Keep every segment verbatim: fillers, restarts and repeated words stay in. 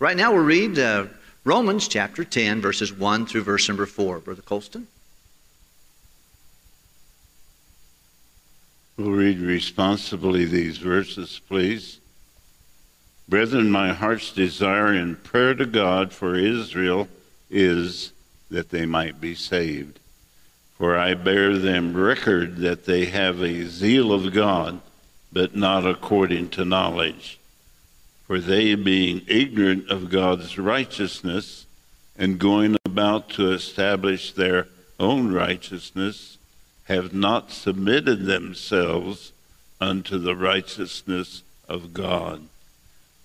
Right now we'll read uh, Romans chapter ten, verses one through verse number four. Brother Colston. We'll read responsibly these verses, please. Brethren, my heart's desire and prayer to God for Israel is that they might be saved. For I bear them record that they have a zeal of God, but not according to knowledge. For they, being ignorant of God's righteousness, and going about to establish their own righteousness, have not submitted themselves unto the righteousness of God.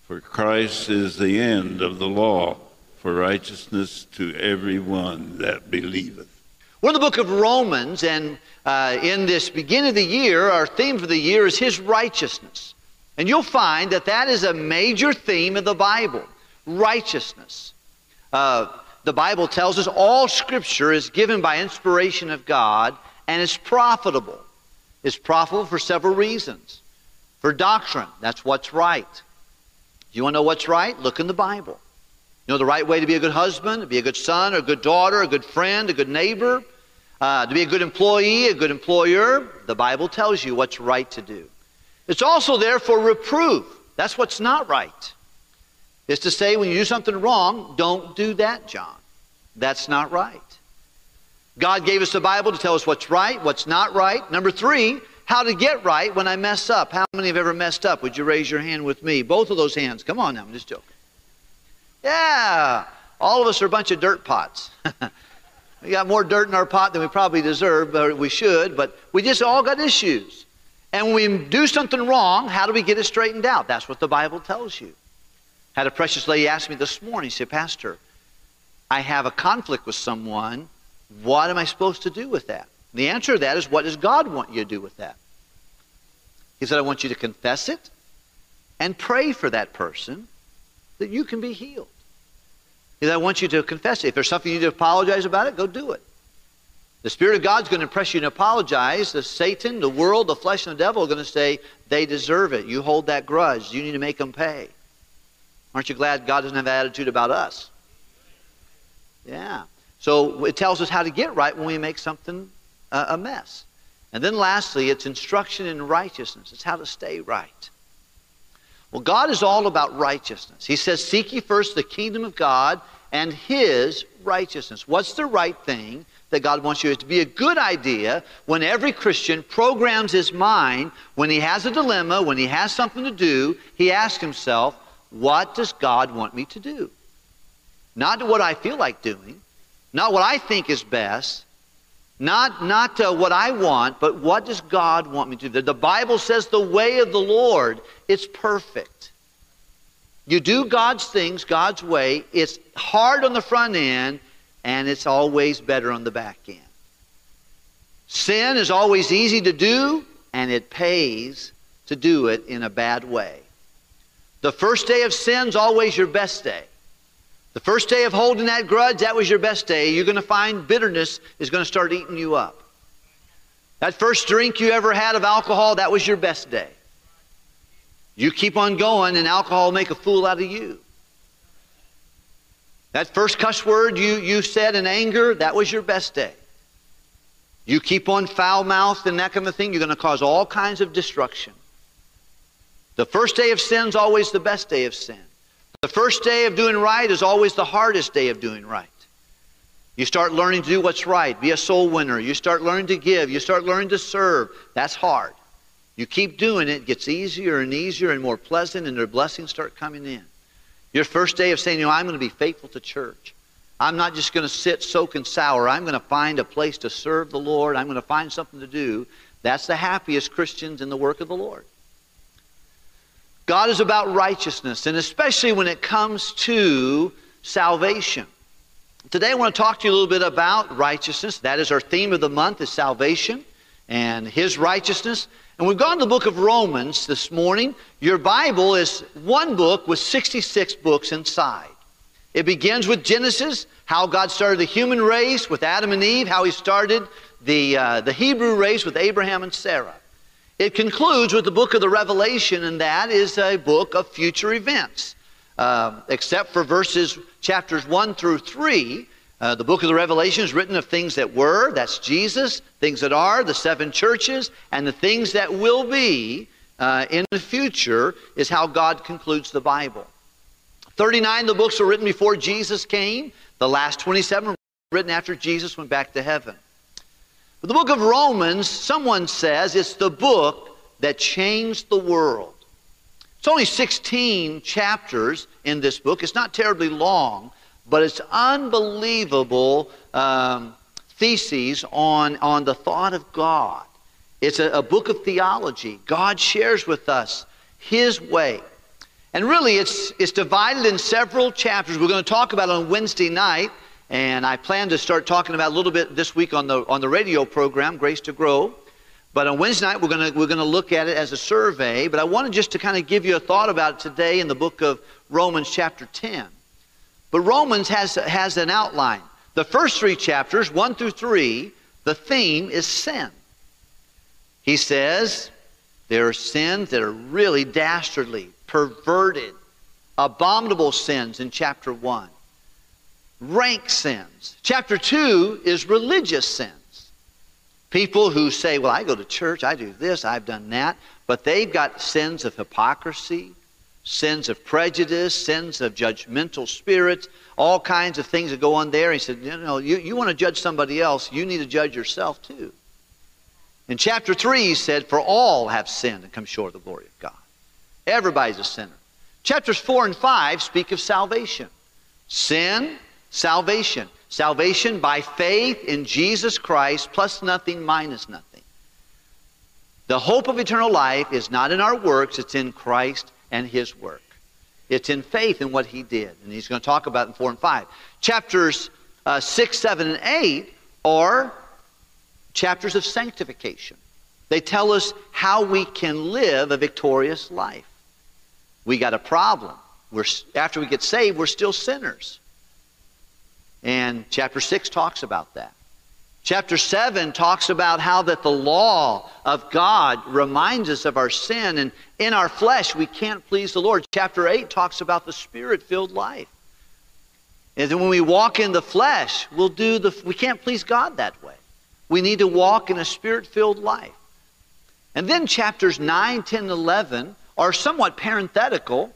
For Christ is the end of the law, for righteousness to everyone that believeth. We're in the book of Romans, and uh, in this beginning of the year, our theme for the year is His righteousness. And you'll find that that is a major theme of the Bible, righteousness. Uh, the Bible tells us all Scripture is given by inspiration of God and is profitable. It's profitable for several reasons. For doctrine, that's what's right. You want to know what's right? Look in the Bible. You know the right way to be a good husband, to be a good son, or a good daughter, a good friend, a good neighbor, uh, to be a good employee, a good employer. The Bible tells you what's right to do. It's also there for reproof. That's what's not right. It's to say when you do something wrong, don't do that, John. That's not right. God gave us the Bible to tell us what's right, what's not right. Number three, how to get right when I mess up. How many have ever messed up? Would you raise your hand with me? Both of those hands. Come on now, I'm just joking. Yeah, all of us are a bunch of dirt pots. We got more dirt in our pot than we probably deserve, but we should, but we just all got issues. And when we do something wrong, how do we get it straightened out? That's what the Bible tells you. I had a precious lady ask me this morning, she said, Pastor, I have a conflict with someone. What am I supposed to do with that? The answer to that is, what does God want you to do with that? He said, I want you to confess it and pray for that person that you can be healed. He said, I want you to confess it. If there's something you need to apologize about it, go do it. The Spirit of God's going to impress you to apologize. The Satan, the world, the flesh, and the devil are going to say, they deserve it. You hold that grudge. You need to make them pay. Aren't you glad God doesn't have an attitude about us? Yeah. So it tells us how to get right when we make something uh, a mess. And then lastly, it's instruction in righteousness. It's how to stay right. Well, God is all about righteousness. He says, seek ye first the kingdom of God and His righteousness. What's the right thing that God wants you? It's to be a good idea when every Christian programs his mind, when he has a dilemma, when he has something to do, he asks himself, what does God want me to do? Not what I feel like doing, not what I think is best, not, not uh, what I want, but what does God want me to do? The Bible says the way of the Lord is perfect. You do God's things God's way. It's hard on the front end, and it's always better on the back end. Sin is always easy to do, and it pays to do it in a bad way. The first day of sin is always your best day. The first day of holding that grudge, that was your best day. You're going to find bitterness is going to start eating you up. That first drink you ever had of alcohol, that was your best day. You keep on going, and alcohol will make a fool out of you. That first cuss word you, you said in anger, that was your best day. You keep on foul-mouthed and that kind of thing, you're going to cause all kinds of destruction. The first day of sin is always the best day of sin. The first day of doing right is always the hardest day of doing right. You start learning to do what's right, be a soul winner. You start learning to give. You start learning to serve. That's hard. You keep doing it. It gets easier and easier and more pleasant, and their blessings start coming in. Your first day of saying, you know, I'm going to be faithful to church. I'm not just going to sit, soak, and sour. I'm going to find a place to serve the Lord. I'm going to find something to do. That's the happiest Christians in the work of the Lord. God is about righteousness, and especially when it comes to salvation. Today I want to talk to you a little bit about righteousness. That is our theme of the month, is salvation and His righteousness. And we've gone to the book of Romans this morning. Your Bible is one book with sixty-six books inside. It begins with Genesis, how God started the human race with Adam and Eve, how He started the, uh, the Hebrew race with Abraham and Sarah. It concludes with the book of the Revelation, and that is a book of future events. uh, except for verses, chapters one through three. Uh, the book of the Revelation is written of things that were, that's Jesus, things that are, the seven churches, and the things that will be uh, in the future is how God concludes the Bible. thirty-nine of the books were written before Jesus came. The last twenty-seven were written after Jesus went back to heaven. But the book of Romans, someone says, it's the book that changed the world. It's only sixteen chapters in this book. It's not terribly long, but it's unbelievable um, theses on, on the thought of God. It's a, a book of theology. God shares with us His way. And really, it's, it's divided in several chapters. We're going to talk about it on Wednesday night, and I plan to start talking about it a little bit this week on the, on the radio program, Grace to Grow. But on Wednesday night, we're going to, we're going to look at it as a survey. But I wanted just to kind of give you a thought about it today in the book of Romans chapter ten. But Romans has, has an outline. The first three chapters, one through three, the theme is sin. He says there are sins that are really dastardly, perverted, abominable sins in chapter one. Rank sins. Chapter two is religious sins. People who say, well, I go to church, I do this, I've done that. But they've got sins of hypocrisy, sins of prejudice, sins of judgmental spirits, all kinds of things that go on there. He said, no, no, you, you want to judge somebody else, you need to judge yourself too. In chapter three, he said, for all have sinned and come short of the glory of God. Everybody's a sinner. Chapters four and five speak of salvation. Sin, salvation. Salvation by faith in Jesus Christ, plus nothing, minus nothing. The hope of eternal life is not in our works, it's in Christ and His work. It's in faith in what He did. And He's going to talk about it in four and five. Chapters uh, six, seven, and eight are chapters of sanctification. They tell us how we can live a victorious life. We got a problem. We're, after we get saved, we're still sinners. And chapter six talks about that. Chapter seven talks about how that the law of God reminds us of our sin, and in our flesh we can't please the Lord. Chapter eight talks about the Spirit-filled life. And then when we walk in the flesh, we'll do the, we can't please God that way. We need to walk in a Spirit-filled life. And then chapters nine, ten, and eleven are somewhat parenthetical,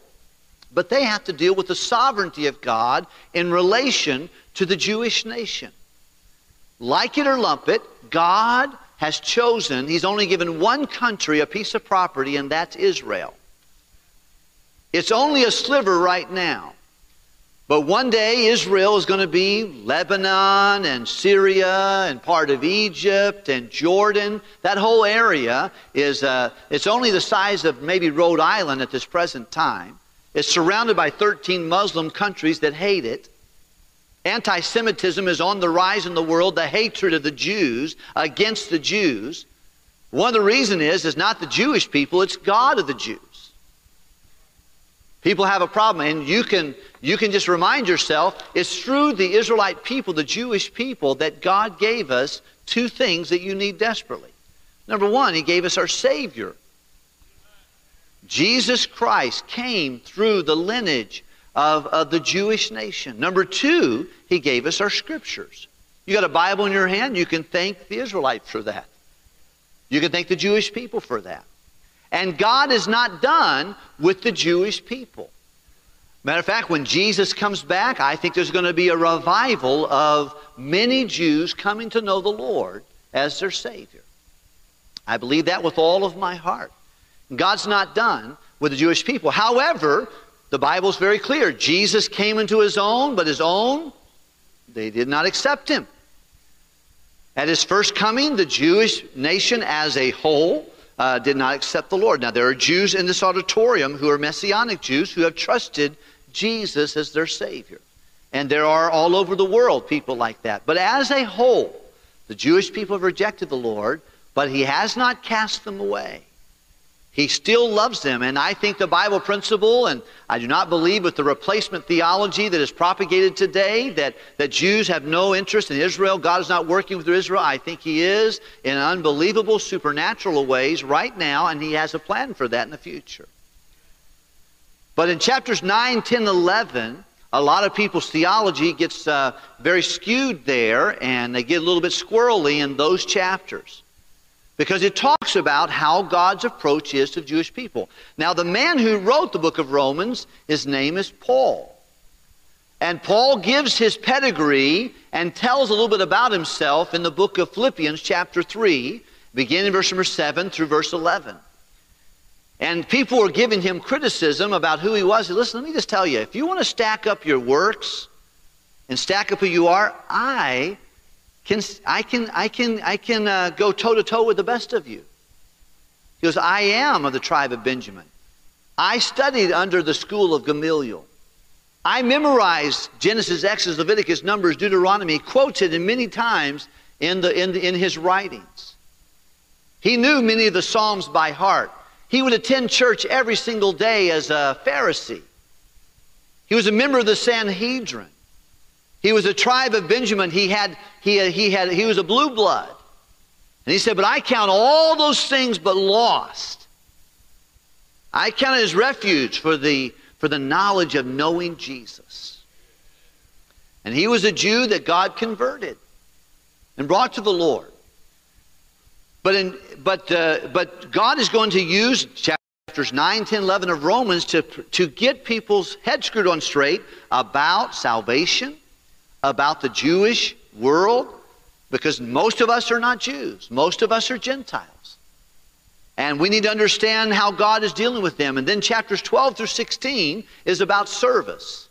but they have to deal with the sovereignty of God in relation to the Jewish nation. Like it or lump it, God has chosen, He's only given one country a piece of property, and that's Israel. It's only a sliver right now. But one day Israel is going to be Lebanon and Syria and part of Egypt and Jordan. That whole area is, uh, it's only the size of maybe Rhode Island at this present time. It's surrounded by thirteen Muslim countries that hate it. Anti-Semitism is on the rise in the world, the hatred of the Jews against the Jews. One of the reasons is, it's not the Jewish people, it's God of the Jews. People have a problem, and you can, you can just remind yourself, it's through the Israelite people, the Jewish people, that God gave us two things that you need desperately. Number one, He gave us our Savior. Jesus Christ came through the lineage of, of the Jewish nation. Number two, He gave us our Scriptures. You got a Bible in your hand, you can thank the Israelites for that. You can thank the Jewish people for that. And God is not done with the Jewish people. Matter of fact, when Jesus comes back, I think there's going to be a revival of many Jews coming to know the Lord as their Savior. I believe that with all of my heart. God's not done with the Jewish people. However, the Bible's very clear. Jesus came into His own, but His own, they did not accept Him. At His first coming, the Jewish nation as a whole Uh, did not accept the Lord. Now, there are Jews in this auditorium who are Messianic Jews who have trusted Jesus as their Savior. And there are all over the world people like that. But as a whole, the Jewish people have rejected the Lord, but He has not cast them away. He still loves them. And I think the Bible principle, and I do not believe with the replacement theology that is propagated today, that, that Jews have no interest in Israel, God is not working with Israel. I think He is in unbelievable supernatural ways right now, and He has a plan for that in the future. But in chapters nine, ten, eleven, a lot of people's theology gets uh, very skewed there, and they get a little bit squirrely in those chapters, because it talks about how God's approach is to the Jewish people. Now, the man who wrote the book of Romans, his name is Paul. And Paul gives his pedigree and tells a little bit about himself in the book of Philippians chapter three, beginning in verse number seven through verse eleven. And people were giving him criticism about who he was. Listen, let me just tell you, if you want to stack up your works and stack up who you are, I can, I can, I can, I can uh, go toe-to-toe with the best of you. He goes, I am of the tribe of Benjamin. I studied under the school of Gamaliel. I memorized Genesis, Exodus, Leviticus, Numbers, Deuteronomy, quoted in many times in, the, in, the, in his writings. He knew many of the Psalms by heart. He would attend church every single day as a Pharisee. He was a member of the Sanhedrin. He was a tribe of Benjamin. He, had, he, he, had, he was a blue blood. And he said, but I count all those things but lost. I count it as refuge for the for the knowledge of knowing Jesus. And he was a Jew that God converted and brought to the Lord. But, in, but, uh, but God is going to use chapters nine, ten, eleven of Romans to, to get people's heads screwed on straight about salvation, about the Jewish world, because most of us are not Jews. Most of us are Gentiles. And we need to understand how God is dealing with them. And then chapters twelve through sixteen is about service.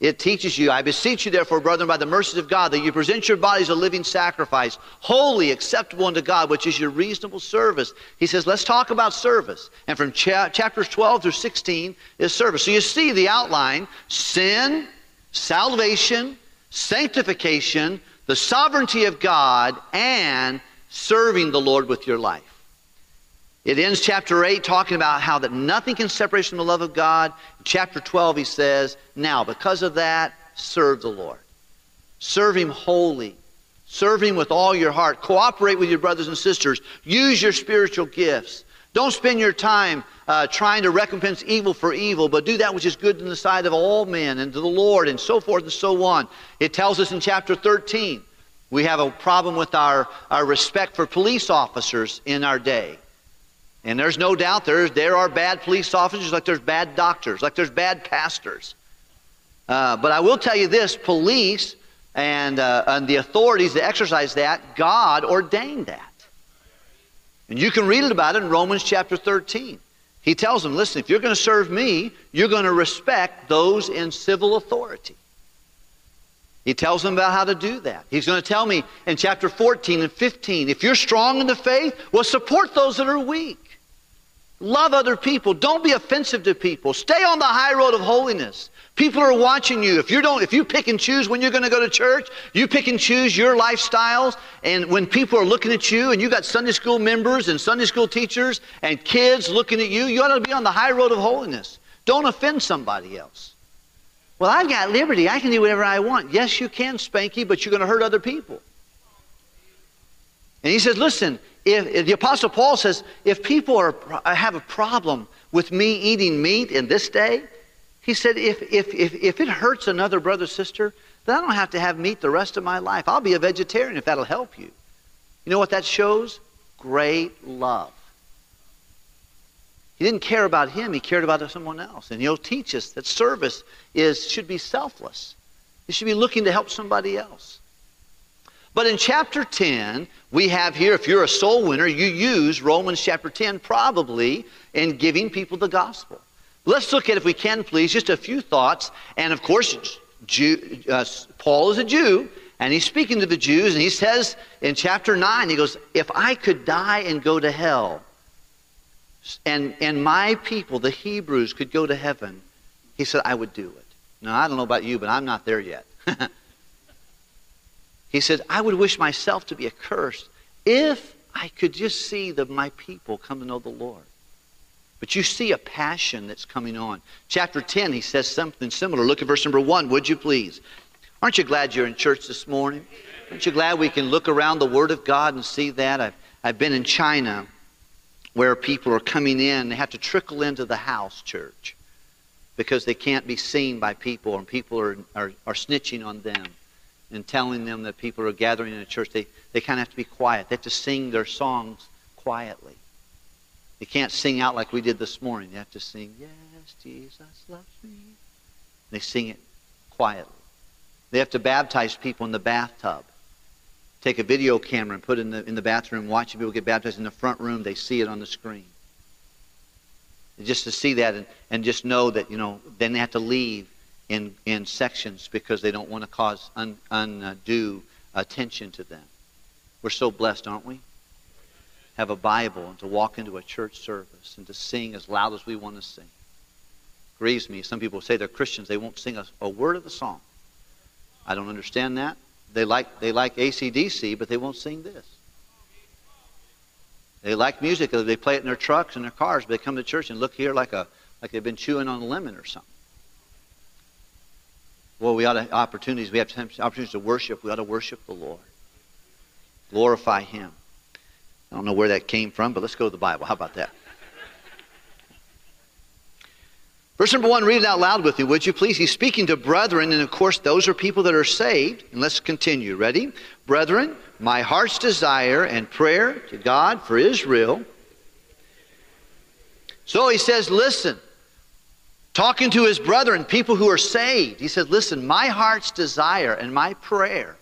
It teaches you, I beseech you therefore, brethren, by the mercies of God, that you present your bodies a living sacrifice, holy, acceptable unto God, which is your reasonable service. He says, let's talk about service. And from cha- chapters twelve through sixteen is service. So you see the outline: sin, salvation, sanctification, the sovereignty of God, and serving the Lord with your life. It ends chapter eight talking about how that nothing can separate us from the love of God. In chapter twelve, he says, now, because of that, serve the Lord. Serve him wholly. Serve him with all your heart. Cooperate with your brothers and sisters. Use your spiritual gifts. Don't spend your time uh, trying to recompense evil for evil, but do that which is good in the sight of all men and to the Lord, and so forth and so on. It tells us in chapter thirteen, we have a problem with our, our respect for police officers in our day. And there's no doubt there's, there are bad police officers, like there's bad doctors, like there's bad pastors. Uh, but I will tell you this, police and, uh, and the authorities that exercise that, God ordained that. And you can read about it in Romans chapter thirteen. He tells them, listen, if you're going to serve me, you're going to respect those in civil authority. He tells them about how to do that. He's going to tell me in chapter fourteen and fifteen, if you're strong in the faith, well, support those that are weak. Love other people. Don't be offensive to people. Stay on the high road of holiness. People are watching you. If you don't, if you pick and choose when you're going to go to church, you pick and choose your lifestyles, and when people are looking at you, and you got Sunday school members and Sunday school teachers and kids looking at you, you ought to be on the high road of holiness. Don't offend somebody else. Well, I've got liberty. I can do whatever I want. Yes, you can, Spanky, but you're going to hurt other people. And he says, listen, if, if the Apostle Paul says, if people are, have a problem with me eating meat in this day, he said, if, if, if, if it hurts another brother or sister, then I don't have to have meat the rest of my life. I'll be a vegetarian if that'll help you. You know what that shows? Great love. He didn't care about him. He cared about someone else. And he'll teach us that service is, should be selfless. You should be looking to help somebody else. But in chapter ten, we have here, if you're a soul winner, you use Romans chapter ten probably in giving people the gospel. Let's look at, if we can please, just a few thoughts. And of course, Jew, uh, Paul is a Jew, and he's speaking to the Jews, and he says in chapter nine, he goes, if I could die and go to hell, and, and my people, the Hebrews, could go to heaven, he said, I would do it. Now, I don't know about you, but I'm not there yet. He said, I would wish myself to be accursed if I could just see that my people come to know the Lord. But you see a passion that's coming on. Chapter ten, he says something similar. Look at verse number one, would you please? Aren't you glad you're in church this morning? Aren't you glad we can look around the Word of God and see that? I've, I've been in China where people are coming in. They have to trickle into the house church. because they can't be seen by people, and people are, are, are snitching on them and telling them that people are gathering in a church. They, they kind of have to be quiet. They have to sing their songs quietly. They can't sing out like we did this morning. They have to sing, yes, Jesus loves me. They sing it quietly. They have to baptize people in the bathtub. Take a video camera and put it in the, in the bathroom, watching people get baptized in the front room. They see it on the screen. Just to see that and, and just know that, you know, then they have to leave in, in sections because they don't want to cause un, undue attention to them. We're so blessed, aren't we? Have a Bible and to walk into a church service and to sing as loud as we want to sing. Grieves me. Some people say they're Christians. They won't sing a, a word of the song. I don't understand that. They like, they like A C D C, but they won't sing this. They like music. They play it in their trucks and their cars, but they come to church and look here like a like they've been chewing on a lemon or something. Well, we ought to have opportunities. We have opportunities to worship. We ought to worship the Lord. Glorify Him. I don't know where that came from, but let's go to the Bible. How about that? Verse number one, read it out loud with me, would you please? He's speaking to brethren, and of course, those are people that are saved. And let's continue. Ready? Brethren, my heart's desire and prayer to God for Israel. So he says, listen, talking to his brethren, people who are saved, he says, listen, my heart's desire and my prayer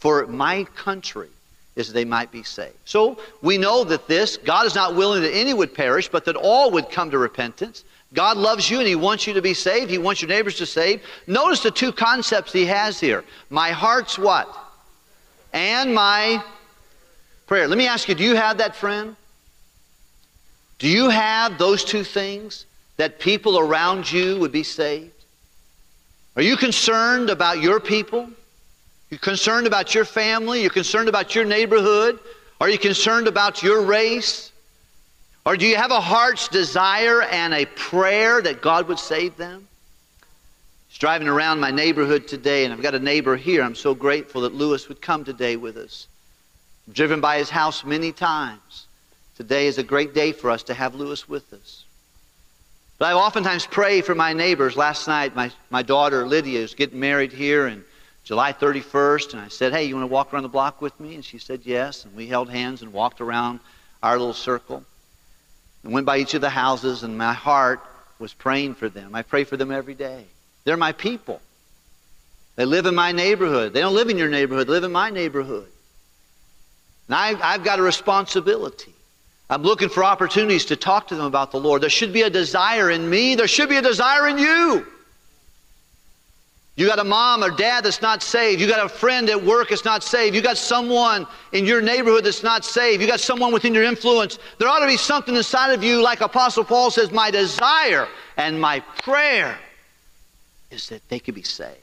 for my country is that they might be saved. So we know that this, God is not willing that any would perish, but that all would come to repentance. God loves you and He wants you to be saved. He wants your neighbors to be saved. Notice the two concepts He has here. My heart's what? And my prayer. Let me ask you, do you have that, friend? Do you have those two things that people around you would be saved? Are you concerned about your people? You're concerned about your family? You're concerned about your neighborhood? Are you concerned about your race? Or do you have a heart's desire and a prayer that God would save them? He's driving around my neighborhood today, and I've got a neighbor here. I'm so grateful that Lewis would come today with us. I've driven by his house many times. Today is a great day for us to have Lewis with us. But I oftentimes pray for my neighbors. Last night, my, my daughter Lydia is getting married here on July thirty-first, and I said, hey, you want to walk around the block with me? And she said yes, and we held hands and walked around our little circle. And went by each of the houses, and my heart was praying for them. I pray for them every day. They're my people. They live in my neighborhood. They don't live in your neighborhood. They live in my neighborhood. And I, I've got a responsibility. I'm looking for opportunities to talk to them about the Lord. There should be a desire in me. There should be a desire in you. You got a mom or dad that's not saved. You got a friend at work that's not saved. You got someone in your neighborhood that's not saved. You got someone within your influence. There ought to be something inside of you, like Apostle Paul says, my desire and my prayer is that they could be saved.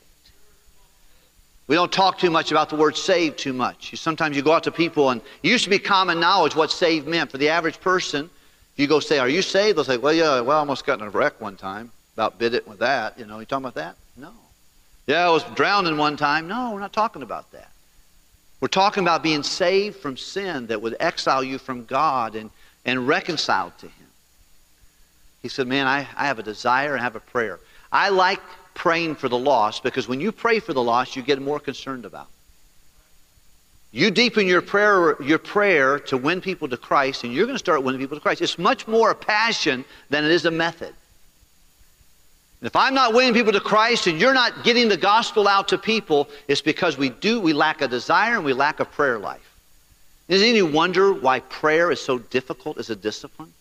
We don't talk too much about the word saved too much. You, sometimes you go out to people, and it used to be common knowledge what saved meant. For the average person, if you go say, are you saved? They'll say, well, yeah, well, I almost got in a wreck one time. About bit it with that. You know, you talking about that? No. Yeah, I was drowning one time. No, we're not talking about that. We're talking about being saved from sin that would exile you from God and, and reconciled to Him. He said, man, I, I have a desire and I have a prayer. I like praying for the lost because when you pray for the lost, you get more concerned about them. You deepen your prayer, your prayer to win people to Christ, and you're going to start winning people to Christ. It's much more a passion than it is a method. If I'm not winning people to Christ and you're not getting the gospel out to people, it's because we do, we lack a desire and we lack a prayer life. Is it any wonder why prayer is so difficult as a discipline?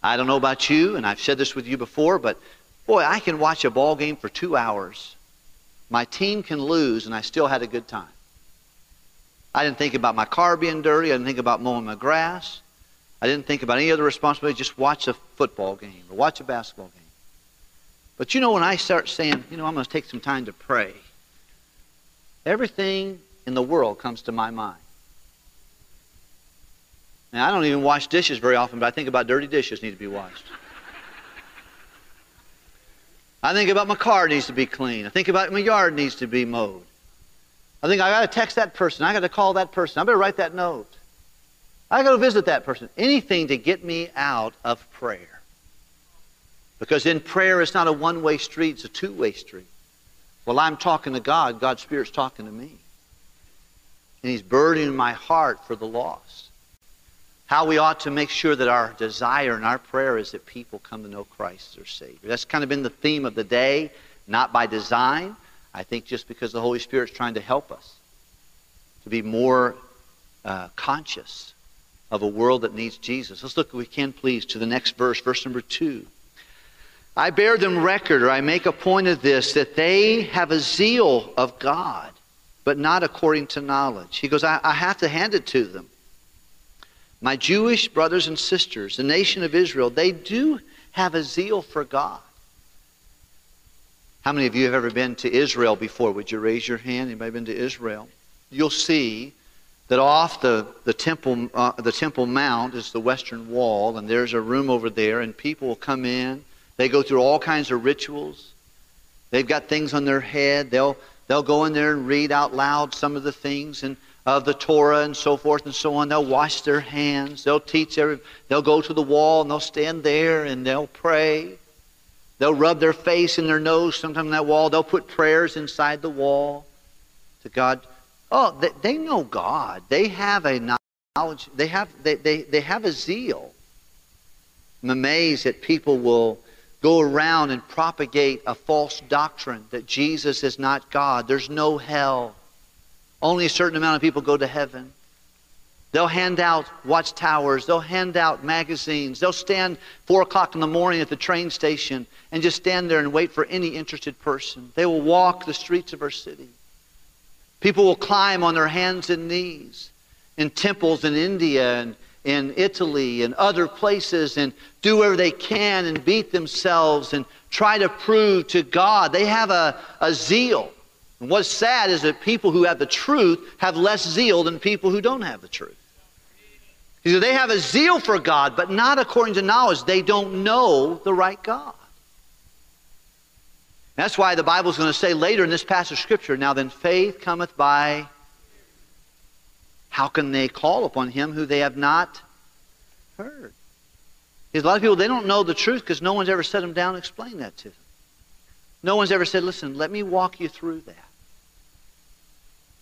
I don't know about you, and I've said this with you before, but boy, I can watch a ball game for two hours. My team can lose, and I still had a good time. I didn't think about my car being dirty. I didn't think about mowing my grass. I didn't think about any other responsibility. Just watch a football game or watch a basketball game. But you know, when I start saying, you know, I'm going to take some time to pray, everything in the world comes to my mind. Now, I don't even wash dishes very often, but I think about dirty dishes need to be washed. I think about my car needs to be clean. I think about my yard needs to be mowed. I think I got to text that person. I got to call that person. I better write that note. I go visit that person. Anything to get me out of prayer. Because in prayer, it's not a one-way street, it's a two-way street. Well, I'm talking to God, God's Spirit's talking to me. And He's burdening my heart for the lost. How we ought to make sure that our desire and our prayer is that people come to know Christ as their Savior. That's kind of been the theme of the day, not by design. I think just because the Holy Spirit's trying to help us to be more uh, conscious of a world that needs Jesus. Let's look, if we can please, to the next verse, verse number two. I bear them record, or I make a point of this, that they have a zeal of God, but not according to knowledge. He goes, I, I have to hand it to them. My Jewish brothers and sisters, the nation of Israel, they do have a zeal for God. How many of you have ever been to Israel before? Would you raise your hand? Anybody been to Israel? You'll see that off the, the, temple, uh, the Temple Mount is the western wall, and there's a room over there, and people will come in. They go through all kinds of rituals. They've got things on their head. They'll, they'll go in there and read out loud some of the things, and of the Torah and so forth and so on. They'll wash their hands. They'll teach. Every, they'll go to the wall and they'll stand there and they'll pray. They'll rub their face and their nose sometimes on that wall. They'll put prayers inside the wall to God. Oh, they, they know God. They have a knowledge. They have, they, they, they have a zeal. I'm amazed that people will go around and propagate a false doctrine that Jesus is not God. There's no hell. Only a certain amount of people go to heaven. They'll hand out watchtowers. They'll hand out magazines. They'll stand four o'clock in the morning at the train station and just stand there and wait for any interested person. They will walk the streets of our city. People will climb on their hands and knees in temples in India and in Italy and other places and do whatever they can and beat themselves and try to prove to God. They have a, a zeal. And what's sad is that people who have the truth have less zeal than people who don't have the truth. He said they have a zeal for God, but not according to knowledge. They don't know the right God. And that's why the Bible's going to say later in this passage of Scripture, now then faith cometh by. How can they call upon Him who they have not heard? Because a lot of people, they don't know the truth because no one's ever set them down and explained that to them. No one's ever said, listen, let me walk you through that.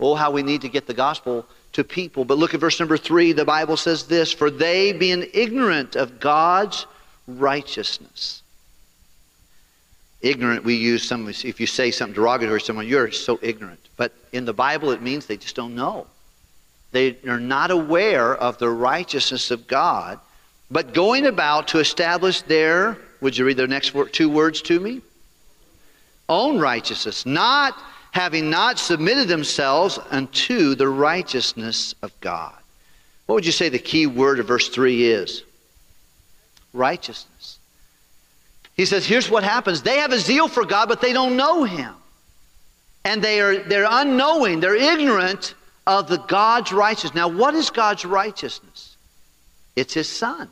Oh, how we need to get the gospel to people. But look at verse number three. The Bible says this, for they being ignorant of God's righteousness. Ignorant, we use some, if you say something derogatory to someone, you're so ignorant. But in the Bible, it means they just don't know. They are not aware of the righteousness of God, but going about to establish their, would you read the next two words to me? Own righteousness, not having not submitted themselves unto the righteousness of God. What would you say the key word of verse three is? Righteousness. He says, here's what happens. They have a zeal for God, but they don't know Him. And they are, they're unknowing, they're ignorant of the God's righteousness. Now, what is God's righteousness? It's His Son.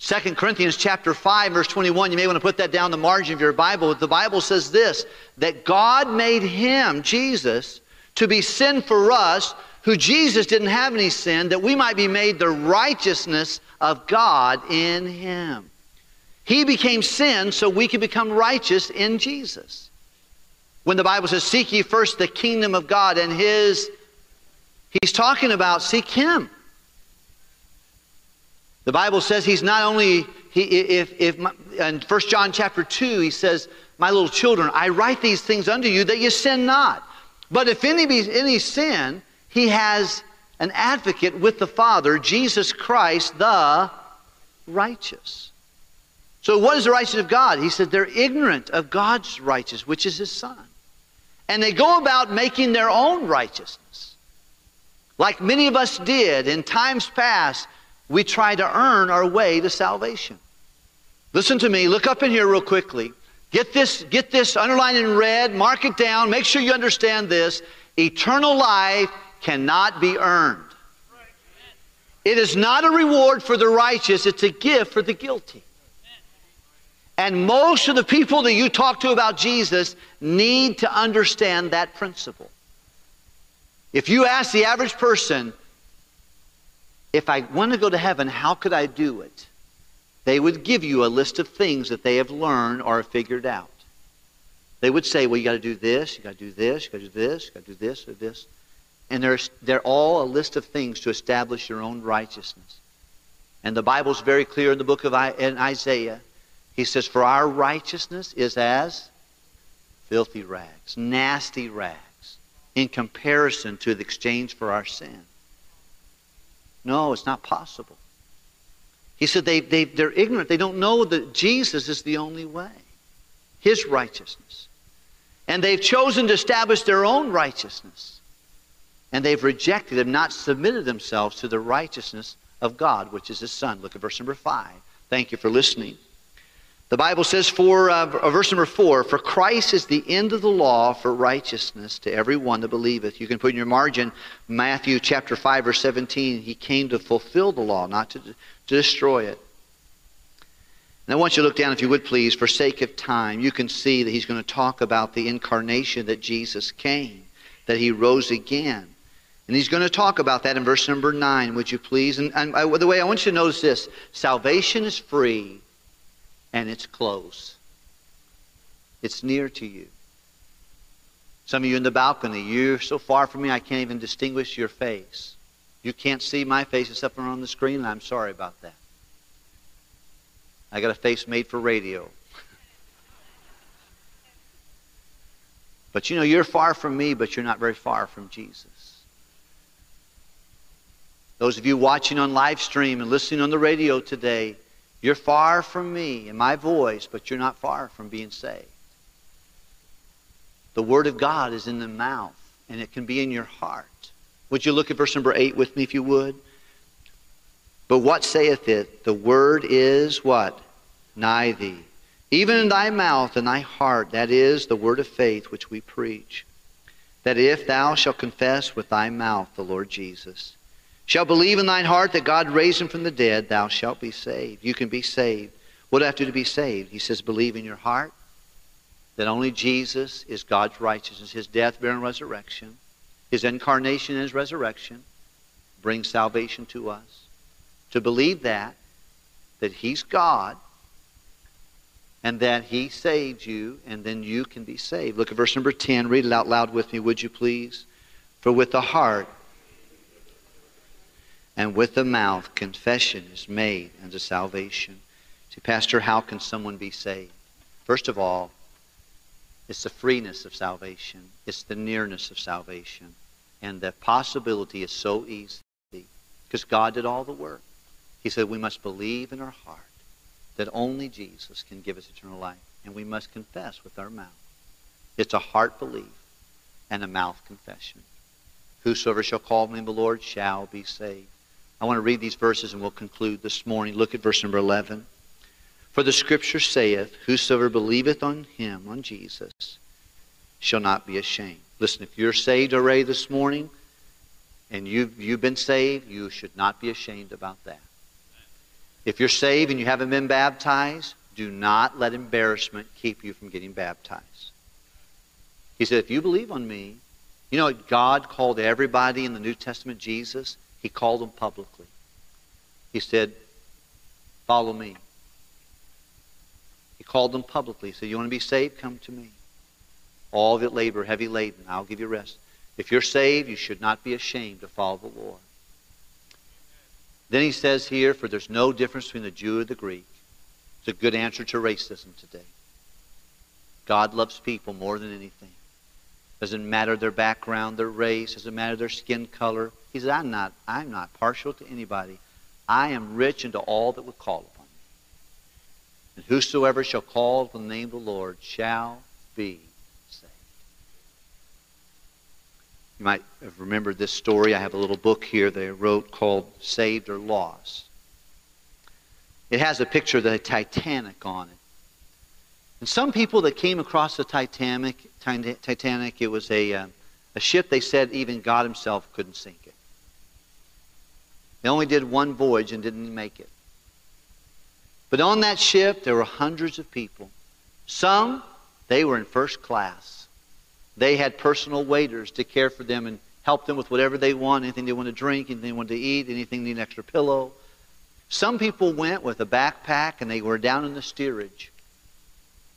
Second Corinthians chapter five, verse twenty-one, you may want to put that down the margin of your Bible. The Bible says this, that God made Him, Jesus, to be sin for us, who Jesus didn't have any sin, that we might be made the righteousness of God in Him. He became sin so we could become righteous in Jesus. When the Bible says, seek ye first the kingdom of God and His, He's talking about seek Him. The Bible says He's not only, he, if, if my, in First John chapter two, He says, my little children, I write these things unto you that you sin not. But if any be any sin, He has an advocate with the Father, Jesus Christ, the righteous. So what is the righteousness of God? He said they're ignorant of God's righteousness, which is His Son. And they go about making their own righteousness. Like many of us did in times past, we try to earn our way to salvation. Listen to me. Look up in here real quickly. Get this, get this underlined in red. Mark it down. Make sure you understand this. Eternal life cannot be earned. It is not a reward for the righteous. It's a gift for the guilty. And most of the people that you talk to about Jesus need to understand that principle. If you ask the average person, if I want to go to heaven, how could I do it? they would give you a list of things that they have learned or figured out. They would say, well, you got to do this, you got to do this, you got to do this, you got to do this, or this. And they're, they're all a list of things to establish your own righteousness. And the Bible's very clear in the book of I, in Isaiah. He says, for our righteousness is as filthy rags, nasty rags, in comparison to the exchange for our sin. No, it's not possible. He said they, they, they're ignorant. They don't know that Jesus is the only way, his righteousness. And they've chosen to establish their own righteousness. And they've rejected and not submitted themselves to the righteousness of God, which is his Son. Look at verse number five. Thank you for listening. The Bible says, for uh, verse number four, for Christ is the end of the law for righteousness to everyone that believeth. You can put in your margin Matthew chapter five, verse seventeen. He came to fulfill the law, not to, to destroy it. And I want you to look down, if you would please, for sake of time. You can see that he's going to talk about the incarnation, that Jesus came, that he rose again. And he's going to talk about that in verse number nine, would you please? And, and I, the way I want you to notice this, salvation is free. And it's close. It's near to you. Some of you in the balcony, you're so far from me I can't even distinguish your face. You can't see my face except for on the screen, and I'm sorry about that. I got a face made for radio. But you know, you're far from me, but you're not very far from Jesus. Those of you watching on live stream and listening on the radio today, you're far from me and my voice, but you're not far from being saved. The Word of God is in the mouth, and it can be in your heart. Would you look at verse number eight with me, if you would? But what saith it? The Word is what? Nigh thee, even in thy mouth and thy heart. That is the word of faith which we preach. That if thou shalt confess with thy mouth the Lord Jesus, shall believe in thine heart that God raised him from the dead, thou shalt be saved. You can be saved. What do I have to do to be saved? He says, believe in your heart that only Jesus is God's righteousness. His death, burial, and resurrection, his incarnation and his resurrection brings salvation to us. To believe that, that he's God, and that he saved you, and then you can be saved. Look at verse number ten. Read it out loud with me, would you please? For with the heart and with the mouth, confession is made unto salvation. See, Pastor, how can someone be saved? First of all, it's the freeness of salvation. It's the nearness of salvation. And the possibility is so easy because God did all the work. He said we must believe in our heart that only Jesus can give us eternal life. And we must confess with our mouth. It's a heart belief and a mouth confession. Whosoever shall call on the name of the Lord shall be saved. I want to read these verses and we'll conclude this morning. Look at verse number eleven. For the scripture saith, whosoever believeth on him, on Jesus, shall not be ashamed. Listen, if you're saved already this morning and you've, you've been saved, you should not be ashamed about that. If you're saved and you haven't been baptized, do not let embarrassment keep you from getting baptized. He said, if you believe on me, you know what God called everybody in the New Testament Jesus? He called them publicly. He said, follow me. He called them publicly. He said, you want to be saved? Come to me. All that labor, heavy laden, I'll give you rest. If you're saved, you should not be ashamed to follow the Lord. Then he says here, for there's no difference between the Jew and the Greek. It's a good answer to racism today. God loves people more than anything. Doesn't matter their background, their race, doesn't matter their skin color. He said, I'm not, I'm not partial to anybody. I am rich unto all that would call upon me. And whosoever shall call upon the name of the Lord shall be saved. You might have remembered this story. I have a little book here they wrote called Saved or Lost. It has a picture of the Titanic on it. And some people that came across the Titanic, Titanic it was a, uh, a ship they said even God himself couldn't sink it. They only did one voyage and didn't make it. But on that ship, there were hundreds of people. Some, they were in first class. They had personal waiters to care for them and help them with whatever they want, anything they want to drink, anything they want to eat, anything they need an extra pillow. Some people went with a backpack and they were down in the steerage.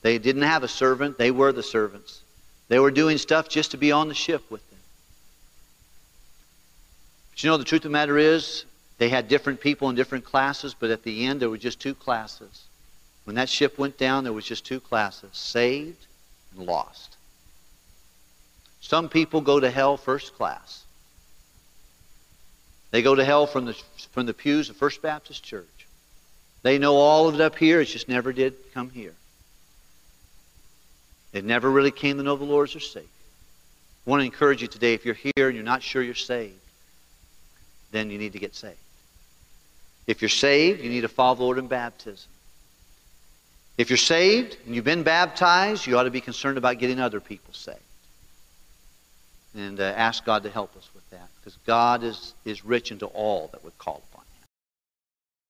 They didn't have a servant. They were the servants. They were doing stuff just to be on the ship with them. But you know, the truth of the matter is, they had different people in different classes, but at the end there were just two classes. When that ship went down, there was just two classes, saved and lost. Some people go to hell first class. They go to hell from the, from the pews of First Baptist Church. They know all of it up here. It just never did come here. They never really came to know the Lord as their Savior. I want to encourage you today, if you're here and you're not sure you're saved, then you need to get saved. If you're saved, you need to follow the Lord in baptism. If you're saved and you've been baptized, you ought to be concerned about getting other people saved. And uh, ask God to help us with that, because God is, is rich into all that would call us.